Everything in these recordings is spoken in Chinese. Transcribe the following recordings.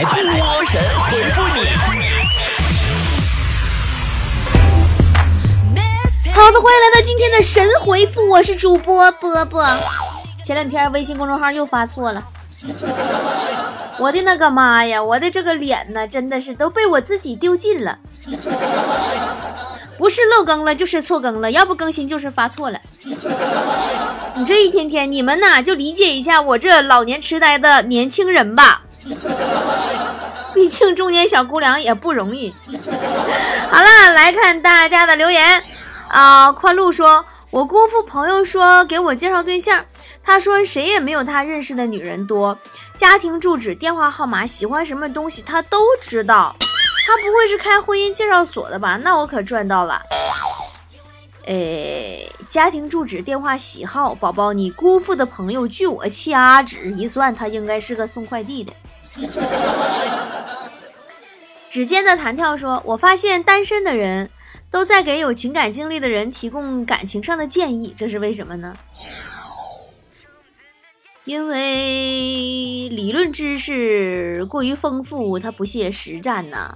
来，波神回复你。好的，欢迎来到今天的神回复，我是主播波波。前两天微信公众号又发错了，我的那个妈呀，我的这个脸呢，真的是都被我自己丢尽了。不是漏更了就是错更了，要不更新就是发错了。你这一天天，你们呐就理解一下我这老年痴呆的年轻人吧，毕竟中年小姑娘也不容易。好了，来看大家的留言啊。宽路说，我姑父朋友说给我介绍对象，他说谁也没有他认识的女人多，家庭住址、电话号码、喜欢什么东西他都知道。他不会是开婚姻介绍所的吧？那我可赚到了。家庭住址、电话、喜好，宝宝，你姑父的朋友，据我掐指一算，他应该是个送快递的。指尖的弹跳说，我发现单身的人都在给有情感经历的人提供感情上的建议，这是为什么呢？因为理论知识过于丰富，他不屑实战呢。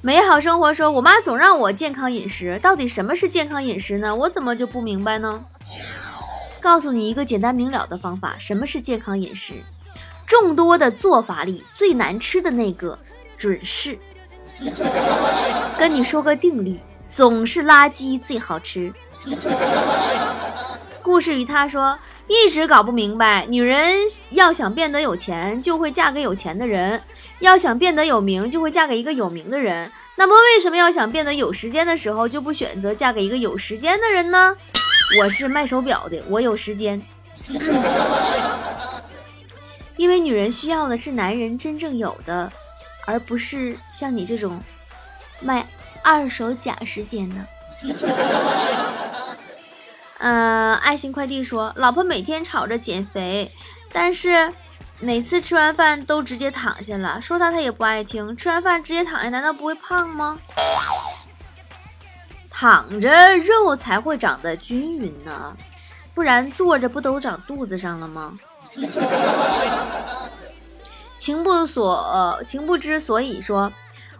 美好生活说，我妈总让我健康饮食，到底什么是健康饮食呢？我怎么就不明白呢？告诉你一个简单明了的方法，什么是健康饮食？众多的做法里最难吃的那个准是。跟你说个定律，总是垃圾最好吃。故事与他说，一直搞不明白，女人要想变得有钱就会嫁给有钱的人，要想变得有名就会嫁给一个有名的人，那么为什么要想变得有时间的时候就不选择嫁给一个有时间的人呢？我是卖手表的，我有时间。因为女人需要的是男人真正有的，而不是像你这种卖二手假时间的。爱心快递说，老婆每天吵着减肥，但是每次吃完饭都直接躺下了，说她也不爱听，吃完饭直接躺下难道不会胖吗？躺着肉才会长得均匀呢，不然坐着不都长肚子上了吗？情不知所以说，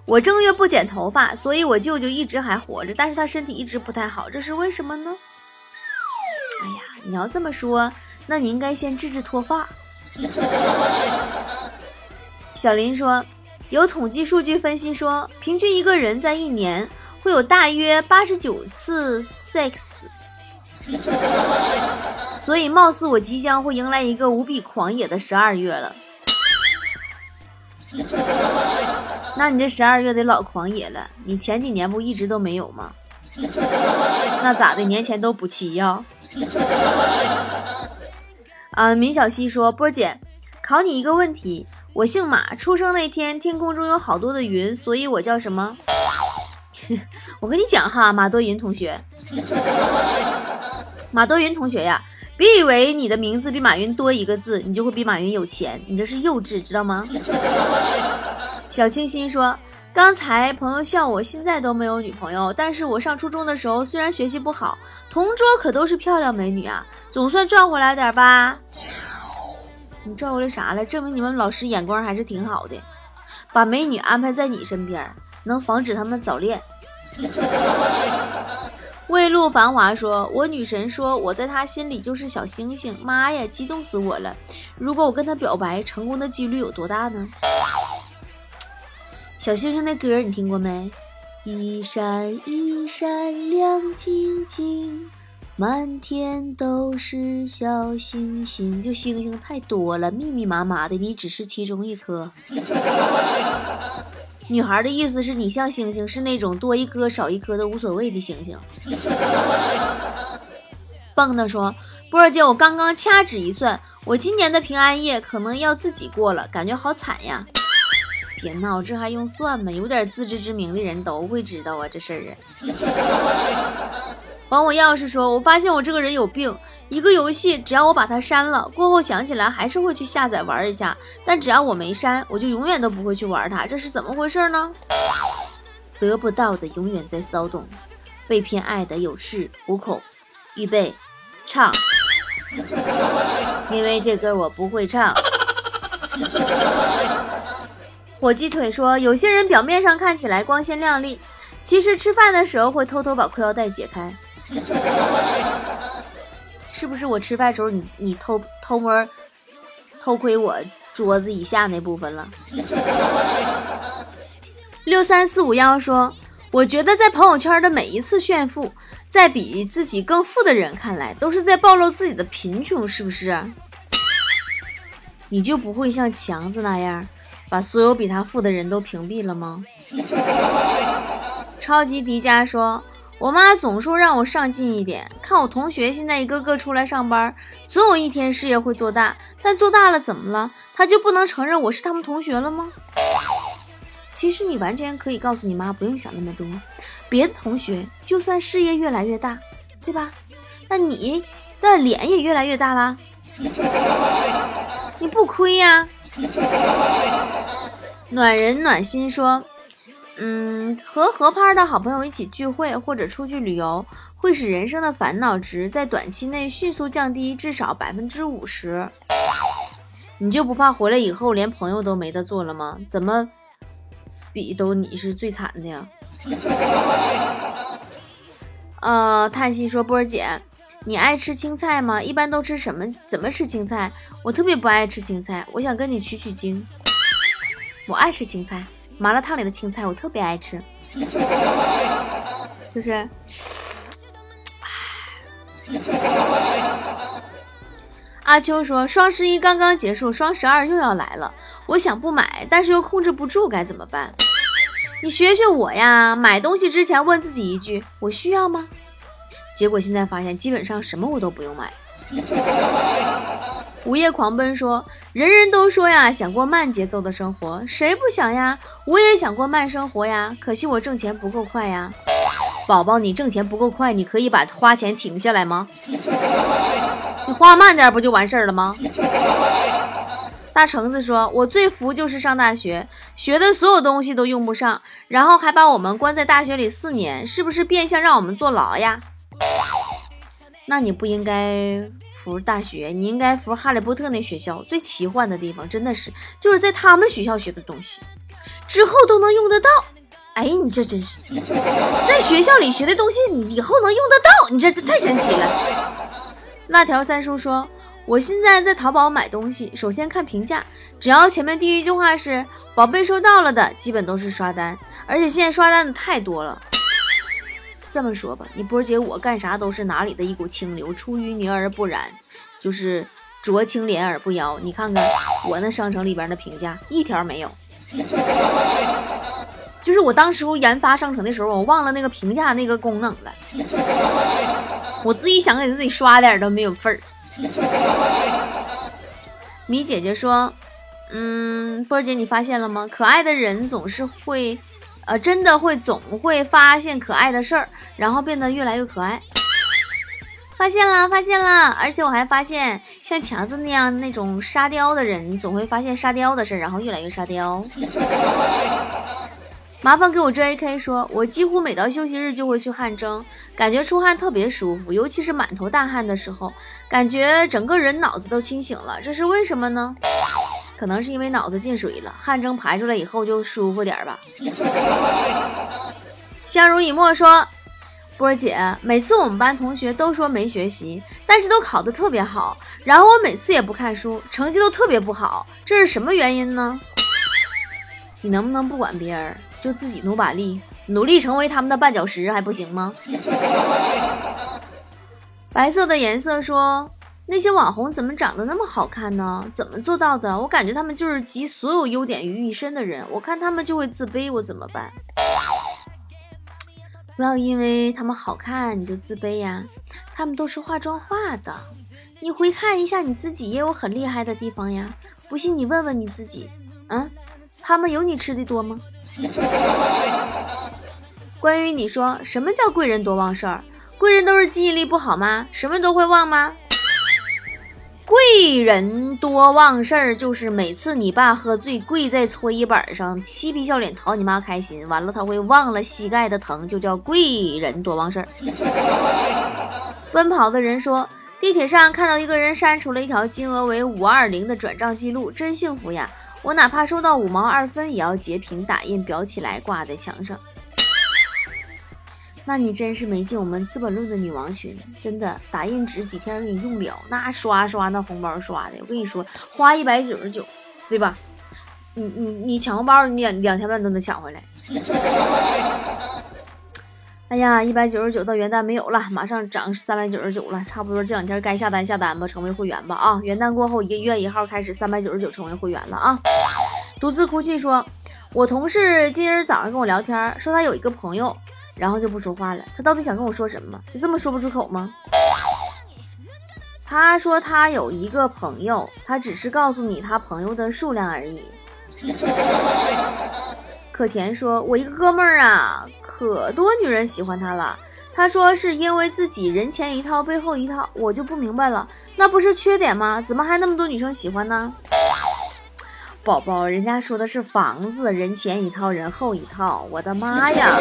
我正月不剪头发，所以我舅舅一直还活着，但是他身体一直不太好，这是为什么呢？哎呀，你要这么说，那你应该先治治脱发。小林说，有统计数据分析说，平均一个人在一年会有大约89次 sex， 所以貌似我即将会迎来一个无比狂野的12月了。那你这12月得老狂野了，你前几年不一直都没有吗？那咋的，年前都补齐呀？闵小溪说，波姐，考你一个问题，我姓马，出生那天天空中有好多的云，所以我叫什么？我跟你讲哈，马多云同学。马多云同学呀，别以为你的名字比马云多一个字你就会比马云有钱，你这是幼稚，知道吗？小清新说，刚才朋友笑我现在都没有女朋友，但是我上初中的时候虽然学习不好，同桌可都是漂亮美女啊，总算赚回来点吧。你赚回来啥了？证明你们老师眼光还是挺好的，把美女安排在你身边，能防止他们早恋。未露繁华说，我女神说我在她心里就是小星星，妈呀，激动死我了，如果我跟她表白，成功的几率有多大呢？小星星那歌你听过没？一闪一闪亮晶晶，满天都是小星星。就星星太多了，密密麻麻的，你只是其中一颗。女孩的意思是你像星星，是那种多一颗少一颗的无所谓的星星。蹦的说，波儿姐，我刚刚掐指一算，我今年的平安夜可能要自己过了，感觉好惨呀。别闹，这还用算吗？有点自知之明的人都会知道啊，这事儿。还我钥匙说，我发现我这个人有病，一个游戏只要我把它删了，过后想起来还是会去下载玩一下，但只要我没删，我就永远都不会去玩它，这是怎么回事呢？得不到的永远在骚动，被偏爱的有恃无恐。预备唱。因为这歌我不会唱。火鸡腿说，有些人表面上看起来光鲜亮丽，其实吃饭的时候会偷偷把裤腰带解开。是不是我吃饭的时候你偷摸偷窥我桌子以下那部分了？63451说，我觉得在朋友圈的每一次炫富，在比自己更富的人看来，都是在暴露自己的贫穷，是不是？你就不会像强子那样，把所有比他富的人都屏蔽了吗？超级迪迦说，我妈总说让我上进一点，看我同学现在一个个出来上班，总有一天事业会做大，但做大了怎么了？她就不能承认我是他们同学了吗？其实你完全可以告诉你妈，不用想那么多，别的同学就算事业越来越大，对吧？那你的脸也越来越大啦，你不亏呀。暖人暖心说，和合拍的好朋友一起聚会或者出去旅游，会使人生的烦恼值在短期内迅速降低至少 50%。 你就不怕回来以后连朋友都没得做了吗？怎么比都你是最惨的呀。叹息说，波儿姐，你爱吃青菜吗？一般都吃什么？怎么吃青菜？我特别不爱吃青菜，我想跟你取取经。我爱吃青菜，麻辣烫里的青菜我特别爱吃，就是。阿秋说，双11刚刚结束，双12又要来了，我想不买，但是又控制不住，该怎么办？你学学我呀，买东西之前问自己一句，我需要吗？结果现在发现，基本上什么我都不用买。午夜狂奔说，人人都说呀，想过慢节奏的生活，谁不想呀？我也想过慢生活呀，可惜我挣钱不够快呀。宝宝，你挣钱不够快，你可以把花钱停下来吗？你花慢点不就完事儿了吗？大橙子说，我最服就是上大学，学的所有东西都用不上，然后还把我们关在大学里4年，是不是变相让我们坐牢呀？那你不应该服大学，你应该服哈利波特那学校，最奇幻的地方真的是就是在他们学校学的东西之后都能用得到。哎，你这真是在学校里学的东西你以后能用得到，你这太神奇了。辣条三叔说，我现在在淘宝买东西，首先看评价，只要前面第一句话是宝贝收到了的，基本都是刷单，而且现在刷单的太多了。这么说吧，你波姐我干啥都是哪里的一股清流，出淤泥而不染，就是濯清涟而不妖。你看看我那商城里边的评价一条没有，就是我当时研发商城的时候，我忘了那个评价那个功能了，我自己想给自己刷点都没有份儿。米姐姐说，波姐你发现了吗？可爱的人总是会总会发现可爱的事儿，然后变得越来越可爱。发现了，而且我还发现像强子那样那种沙雕的人，总会发现沙雕的事儿，然后越来越沙雕。麻烦给我遮 AK 说，我几乎每到休息日就会去汗蒸，感觉出汗特别舒服，尤其是满头大汗的时候，感觉整个人脑子都清醒了，这是为什么呢？可能是因为脑子进水了，汗蒸排出来以后就舒服点吧。相濡以沫说，波儿姐，每次我们班同学都说没学习，但是都考得特别好，然后我每次也不看书，成绩都特别不好，这是什么原因呢？你能不能不管别人，就自己努把力，努力成为他们的绊脚石还不行吗？白色的颜色说，那些网红怎么长得那么好看呢？怎么做到的？我感觉他们就是集所有优点于一身的人，我看他们就会自卑，我怎么办？不要因为他们好看你就自卑呀，他们都是化妆化的，你回看一下你自己也有很厉害的地方呀，不信你问问你自己，他们有你吃的多吗？关于你说，什么叫贵人多忘事儿？贵人都是记忆力不好吗？什么都会忘吗？贵人多忘事儿，就是每次你爸喝醉跪在搓衣板上，嬉皮笑脸讨你妈开心，完了他会忘了膝盖的疼，就叫贵人多忘事儿。奔跑的人说，地铁上看到一个人删除了一条金额为520的转账记录，真幸福呀！我哪怕收到5毛2分，也要截屏打印裱起来挂在墙上。那你真是没进我们资本论的女王群，真的打印纸几天给你用了，那刷刷那红包刷的，我跟你说花199，对吧？你抢红包，你两天半都能抢回来。哎呀，199到元旦没有了，马上涨399了，差不多这两天该下单吧，成为会员吧啊！元旦过后1月1号开始399成为会员了啊！独自哭泣说，我同事今儿早上跟我聊天，说他有一个朋友，然后就不说话了，他到底想跟我说什么？就这么说不出口吗？他说他有一个朋友，他只是告诉你他朋友的数量而已。可甜说，我一个哥们儿啊，可多女人喜欢他了，他说是因为自己人前一套背后一套，我就不明白了，那不是缺点吗？怎么还那么多女生喜欢呢？宝宝，人家说的是房子，人前一套人后一套，我的妈呀，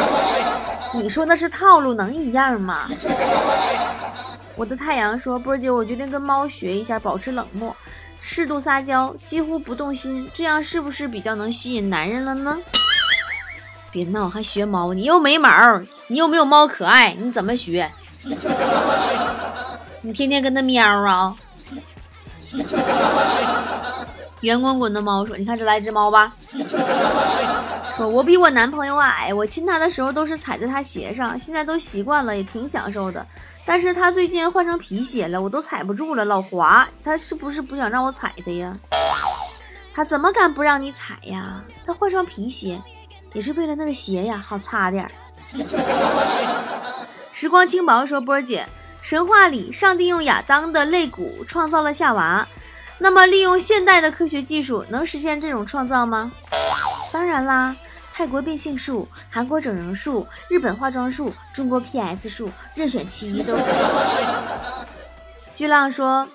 你说那是套路能一样吗？我的太阳说，波姐，我决定跟猫学一下，保持冷漠，适度撒娇，几乎不动心，这样是不是比较能吸引男人了呢？别闹，还学猫？你又没毛，你又没有猫可爱，你怎么学？你天天跟他喵啊？圆滚滚的猫说，你看这来只猫吧，说我比我男朋友矮，我亲他的时候都是踩在他鞋上，现在都习惯了，也挺享受的，但是他最近换成皮鞋了，我都踩不住了，老滑，他是不是不想让我踩的呀？他怎么敢不让你踩呀？他换上皮鞋也是为了那个鞋呀，好擦点。时光轻薄说，波姐，神话里上帝用亚当的肋骨创造了夏娃，那么利用现代的科学技术能实现这种创造吗？当然啦，泰国变性术、韩国整容术、日本化妆术、中国 PS 术，任选其一都可以。巨浪说，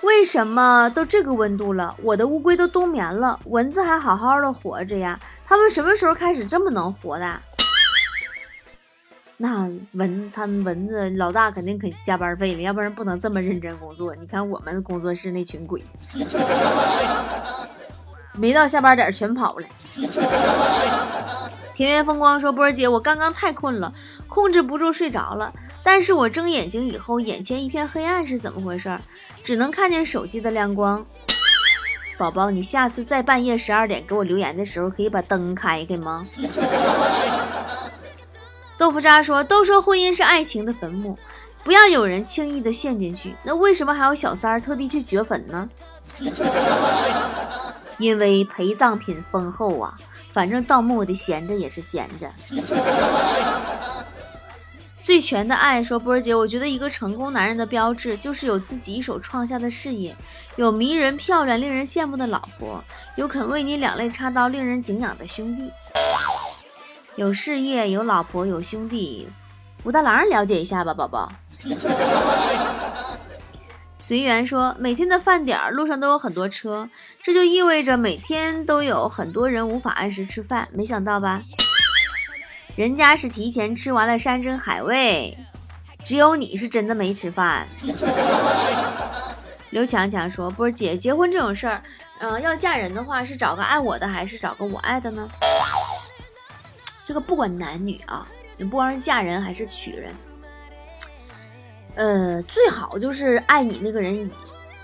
为什么都这个温度了，我的乌龟都冬眠了，蚊子还好好的活着呀，它们什么时候开始这么能活的？那蚊子老大肯定可以加班费了，要不然不能这么认真工作，你看我们工作室那群鬼，没到下班点全跑了。田园风光说，波儿姐，我刚刚太困了，控制不住睡着了，但是我睁眼睛以后眼前一片黑暗，是怎么回事？只能看见手机的亮光。宝宝，你下次在半夜12点给我留言的时候可以把灯开开吗？豆腐渣说，都说婚姻是爱情的坟墓，不要有人轻易的陷进去，那为什么还有小三儿特地去掘坟呢？因为陪葬品丰厚啊，反正盗墓的闲着也是闲着。最全的爱说，波儿姐，我觉得一个成功男人的标志就是有自己一手创下的事业，有迷人漂亮令人羡慕的老婆，有肯为你两肋插刀令人敬仰的兄弟。有事业，有老婆，有兄弟，武大郎了解一下吧，宝宝。随缘说，每天的饭点路上都有很多车，这就意味着每天都有很多人无法按时吃饭，没想到吧？人家是提前吃完了山珍海味，只有你是真的没吃饭。刘强强说，波姐，结婚这种事儿，要嫁人的话是找个爱我的还是找个我爱的呢？这个不管男女啊，你不管是嫁人还是娶人，最好就是爱你那个人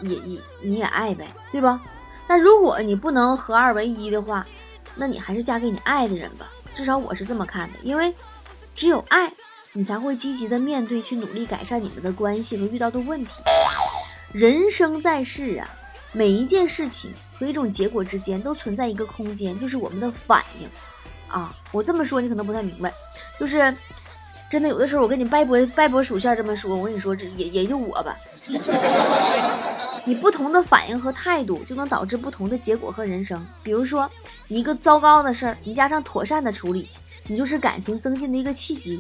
也你也爱呗，对吧？但如果你不能合二为一的话，那你还是嫁给你爱的人吧，至少我是这么看的，因为只有爱你才会积极的面对，去努力改善你们的关系和遇到的问题。人生在世啊，每一件事情和一种结果之间都存在一个空间，就是我们的反应啊，我这么说你可能不太明白，就是真的有的时候我跟你掰拨属下这么说，我跟你说这也就我吧。你不同的反应和态度就能导致不同的结果和人生。比如说你一个糟糕的事儿，你加上妥善的处理，你就是感情增进的一个契机；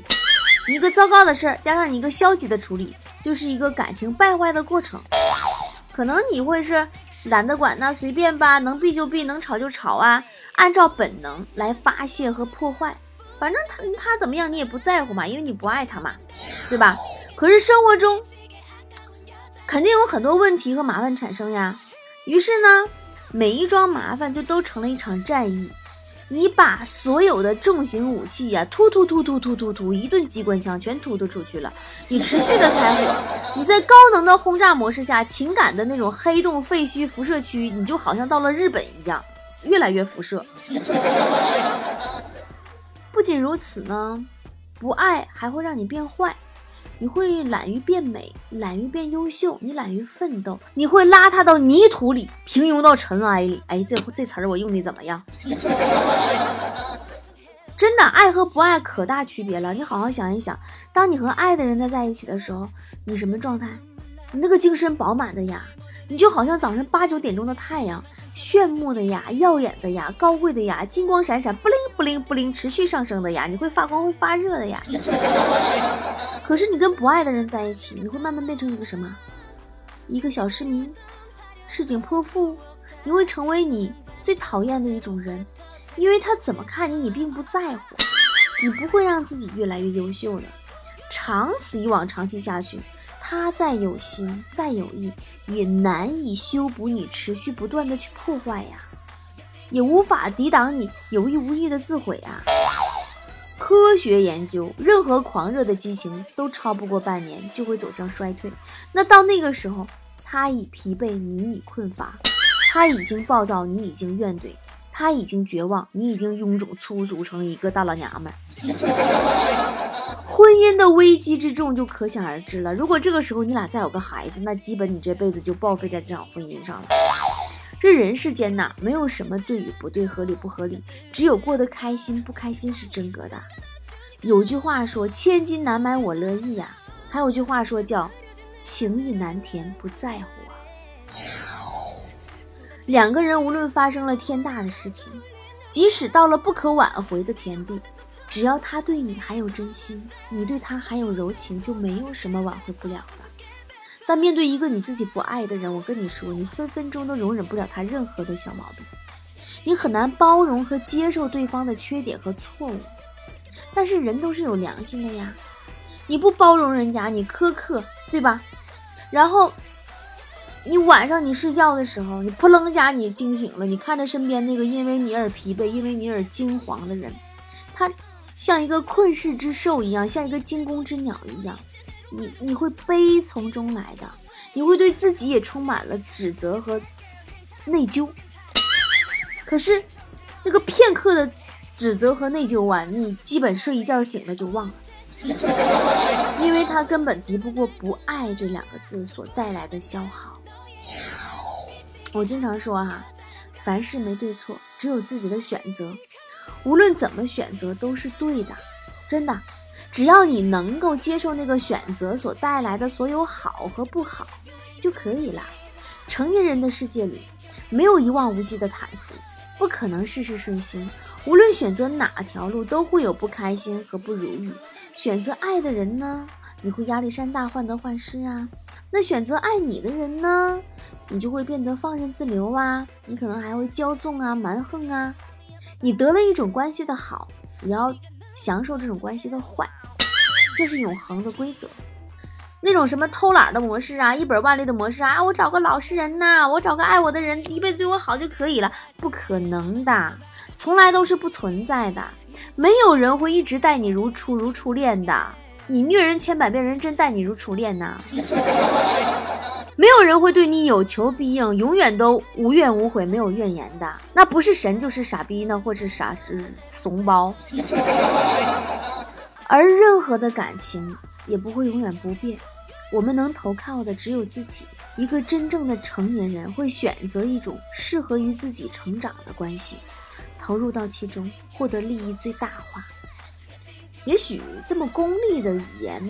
你一个糟糕的事儿加上你一个消极的处理，就是一个感情败坏的过程。可能你会是懒得管，那随便吧，能避就避，能吵就吵啊，按照本能来发泄和破坏，反正他怎么样你也不在乎嘛，因为你不爱他嘛，对吧？可是生活中肯定有很多问题和麻烦产生呀，于是呢每一桩麻烦就都成了一场战役。你把所有的重型武器呀，突突一顿机关枪全突突出去了。你持续的开火，你在高能的轰炸模式下，情感的那种黑洞、废墟、辐射区，你就好像到了日本一样，越来越辐射。不仅如此呢，不爱还会让你变坏。你会懒于变美，懒于变优秀，你懒于奋斗，你会邋遢到泥土里，平庸到尘埃里。哎，这词儿我用的怎么样？真的，爱和不爱可大区别了。你好好想一想，当你和爱的人在一起的时候，你什么状态？你那个精神饱满的呀，你就好像早上8、9点钟的太阳，炫目的呀，耀眼的呀，高贵的呀，金光闪闪，不灵不灵不灵，持续上升的呀，你会发光，会发热的呀。可是你跟不爱的人在一起，你会慢慢变成一个什么？一个小市民，市井泼妇。你会成为你最讨厌的一种人，因为他怎么看你，你并不在乎，你不会让自己越来越优秀的。长此以往，长期下去，他再有心再有意，也难以修补你持续不断的去破坏呀，也无法抵挡你有意无意的自毁啊。科学研究，任何狂热的激情都超不过半年就会走向衰退。那到那个时候，他已疲惫，你已困乏，他已经暴躁，你已经怨怼，他已经绝望，你已经臃肿粗俗成一个大老娘们儿。婚姻的危机之重就可想而知了。如果这个时候你俩再有个孩子，那基本你这辈子就报废在这场婚姻上了。这人世间呐，没有什么对与不对，合理不合理，只有过得开心不开心是真格的。有句话说，千金难买我乐意呀。还有句话说叫情意难填不在乎啊。两个人无论发生了天大的事情，即使到了不可挽回的田地，只要他对你还有真心，你对他还有柔情，就没有什么挽回不了的。但面对一个你自己不爱的人，我跟你说，你分分钟都容忍不了他任何的小毛病，你很难包容和接受对方的缺点和错误。但是人都是有良心的呀，你不包容人家，你苛刻，对吧？然后你晚上你睡觉的时候，你扑棱家你惊醒了，你看着身边那个因为你而疲惫，因为你而惊惶的人，他像一个困世之兽一样，像一个惊弓之鸟一样，你会悲从中来的，你会对自己也充满了指责和内疚。可是那个片刻的指责和内疚啊，你基本睡一觉醒了就忘了，因为它根本敌不过不爱这两个字所带来的消耗。我经常说啊，凡事没对错，只有自己的选择，无论怎么选择都是对的，真的。只要你能够接受那个选择所带来的所有好和不好就可以了。成年人的世界里，没有一望无际的坦途，不可能事事顺心，无论选择哪条路都会有不开心和不如意。选择爱的人呢，你会压力山大，患得患失啊。那选择爱你的人呢，你就会变得放任自流啊，你可能还会骄纵啊，蛮横啊。你得了一种关系的好，你要享受这种关系的坏，这是永恒的规则。那种什么偷懒的模式啊，一本万利的模式啊，我找个老实人呐，我找个爱我的人，一辈子对我好就可以了，不可能的，从来都是不存在的。没有人会一直待你如初恋的，你虐人千百遍，人真待你如初恋呐。没有人会对你有求必应，永远都无怨无悔，没有怨言的，那不是神就是傻逼呢，或是傻是怂包。而任何的感情也不会永远不变，我们能投靠的只有自己。一个真正的成年人会选择一种适合于自己成长的关系，投入到其中，获得利益最大化。也许这么功利的语言，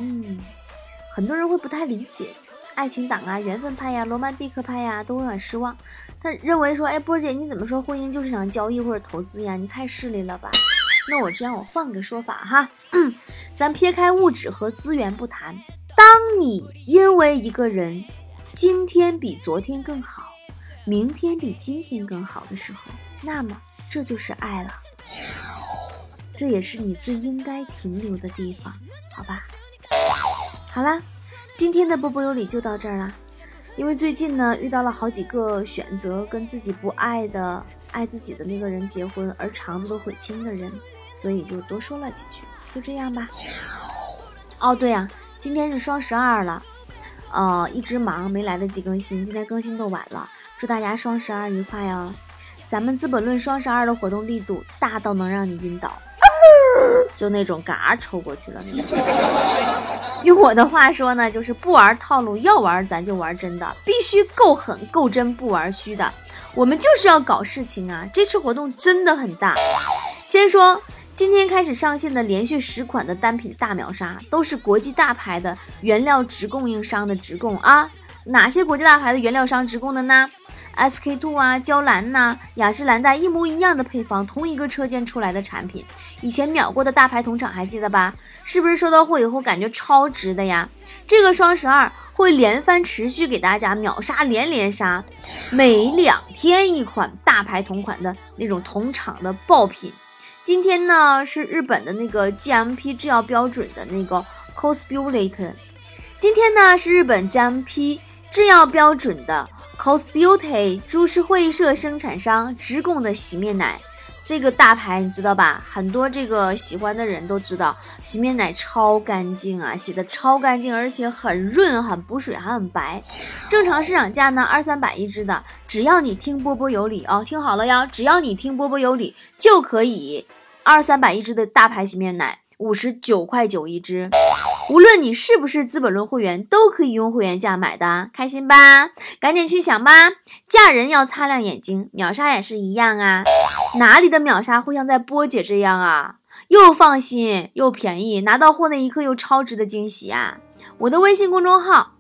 很多人会不太理解。爱情党啊，缘分派呀，罗曼蒂克派呀，都会很失望。他认为说，哎，波姐，你怎么说婚姻就是场交易或者投资呀？你太势利了吧？那我这样，我换个说法哈，咱撇开物质和资源不谈，当你因为一个人，今天比昨天更好，明天比今天更好的时候，那么这就是爱了，这也是你最应该停留的地方，好吧？好啦。今天的波波有理就到这儿了，因为最近呢遇到了好几个选择跟自己不爱的爱自己的那个人结婚而肠子都悔青的人，所以就多说了几句，就这样吧。哦对啊，今天是双12了，一直忙没来得及更新，今天更新都晚了，祝大家双12愉快啊！咱们资本论双12的活动力度大到能让你晕倒，就那种嘎抽过去了那种。用我的话说呢，就是不玩套路，要玩咱就玩真的，必须够狠够真，不玩虚的。我们就是要搞事情啊！这次活动真的很大。先说今天开始上线的连续10款的单品大秒杀，都是国际大牌的原料直供应商的直供啊。哪些国际大牌的原料商直供的呢？SK2 啊，娇兰呐，雅诗兰黛一模一样的配方，同一个车间出来的产品，以前秒过的大牌同厂还记得吧？是不是收到货以后感觉超值的呀？这个双12会连番持续给大家秒杀，连杀，每2天一款大牌同款的那种同厂的爆品。今天呢是日本的那个 GMP 制药标准的那个 Cosbutylate， 今天呢是日本 GMP 制药标准的Cosbutylate 株式会社生产商直供的洗面奶，这个大牌你知道吧？很多这个喜欢的人都知道，洗面奶超干净啊，洗的超干净，而且很润，很补水，还很白。正常市场价呢200-300一支的，只要你听波波有理哦，听好了呀，只要你听波波有理就可以200-300一支的大牌洗面奶59.9块一支。无论你是不是资本论会员，都可以用会员价买的，开心吧？赶紧去想吧，嫁人要擦亮眼睛，秒杀也是一样啊。哪里的秒杀会像在波姐这样啊？又放心又便宜，拿到货那一刻又超值的惊喜啊！我的微信公众号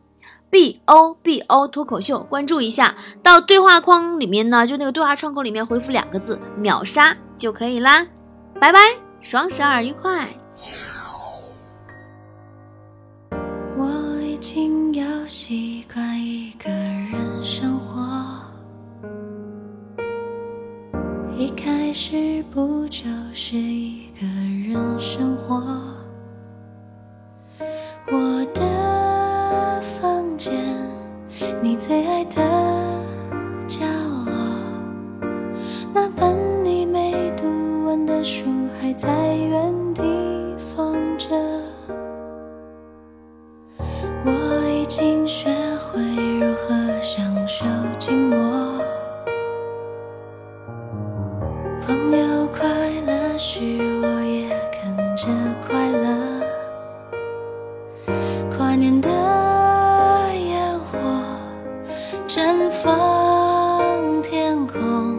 BOBO 脱口秀，关注一下，到对话框里面呢，就那个对话窗口里面回复2个字“秒杀”就可以啦。拜拜，双12愉快！我已经要习惯一个人生活，一开始不就是一个人生活？我的房间，你最爱的角落，那本你没读完的书还在原地放着。我已经学会如何享受寂寞，朋友快乐时我也跟着快乐，跨年的烟火绽放天空，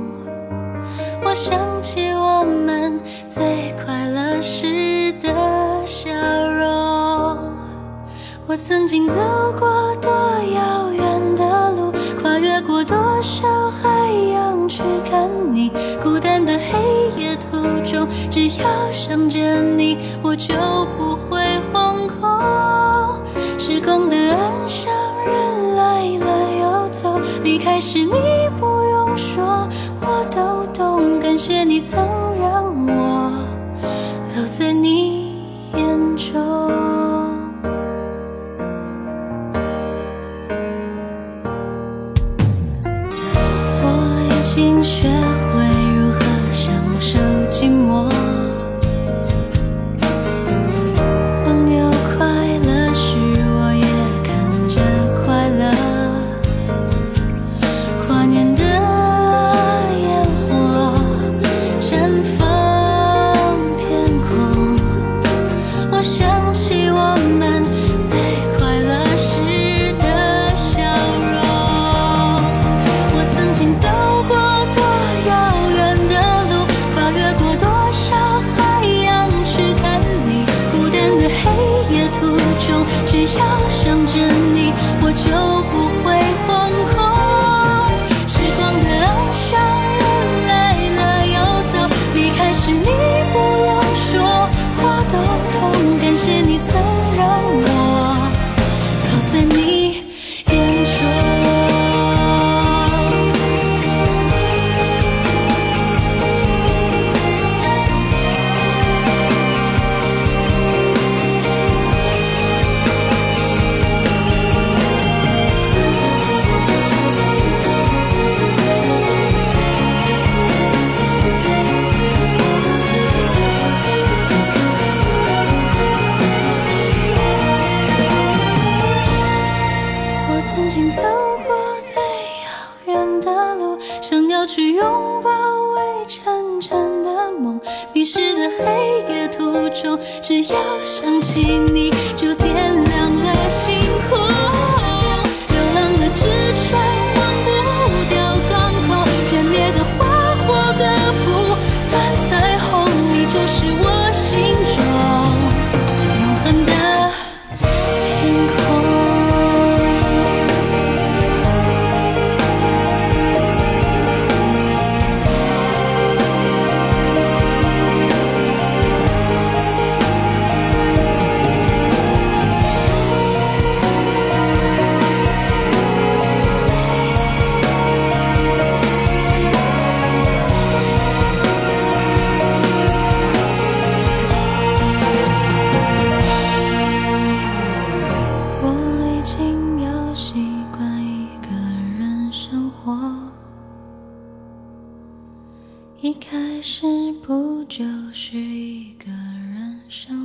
我想起我们最快乐时的笑容。我曾经走过多遥远的路，跨越过多少海洋去看你，孤单的黑夜途中，只要想着你我就不会惶恐。时光的岸上，人来了又走，离开时你不用说我都懂，感谢你曾让我留在你眼中。我已经学会如何享受寂寞，朋友快乐时我也跟着快乐，跨年的烟火绽放失的黑夜途中，只要想起你就点亮了星空。流浪的纸船忘不掉港口，歼灭的花火割不断彩虹，你就是我心中永恒的天空。一开始不就是一个人生活？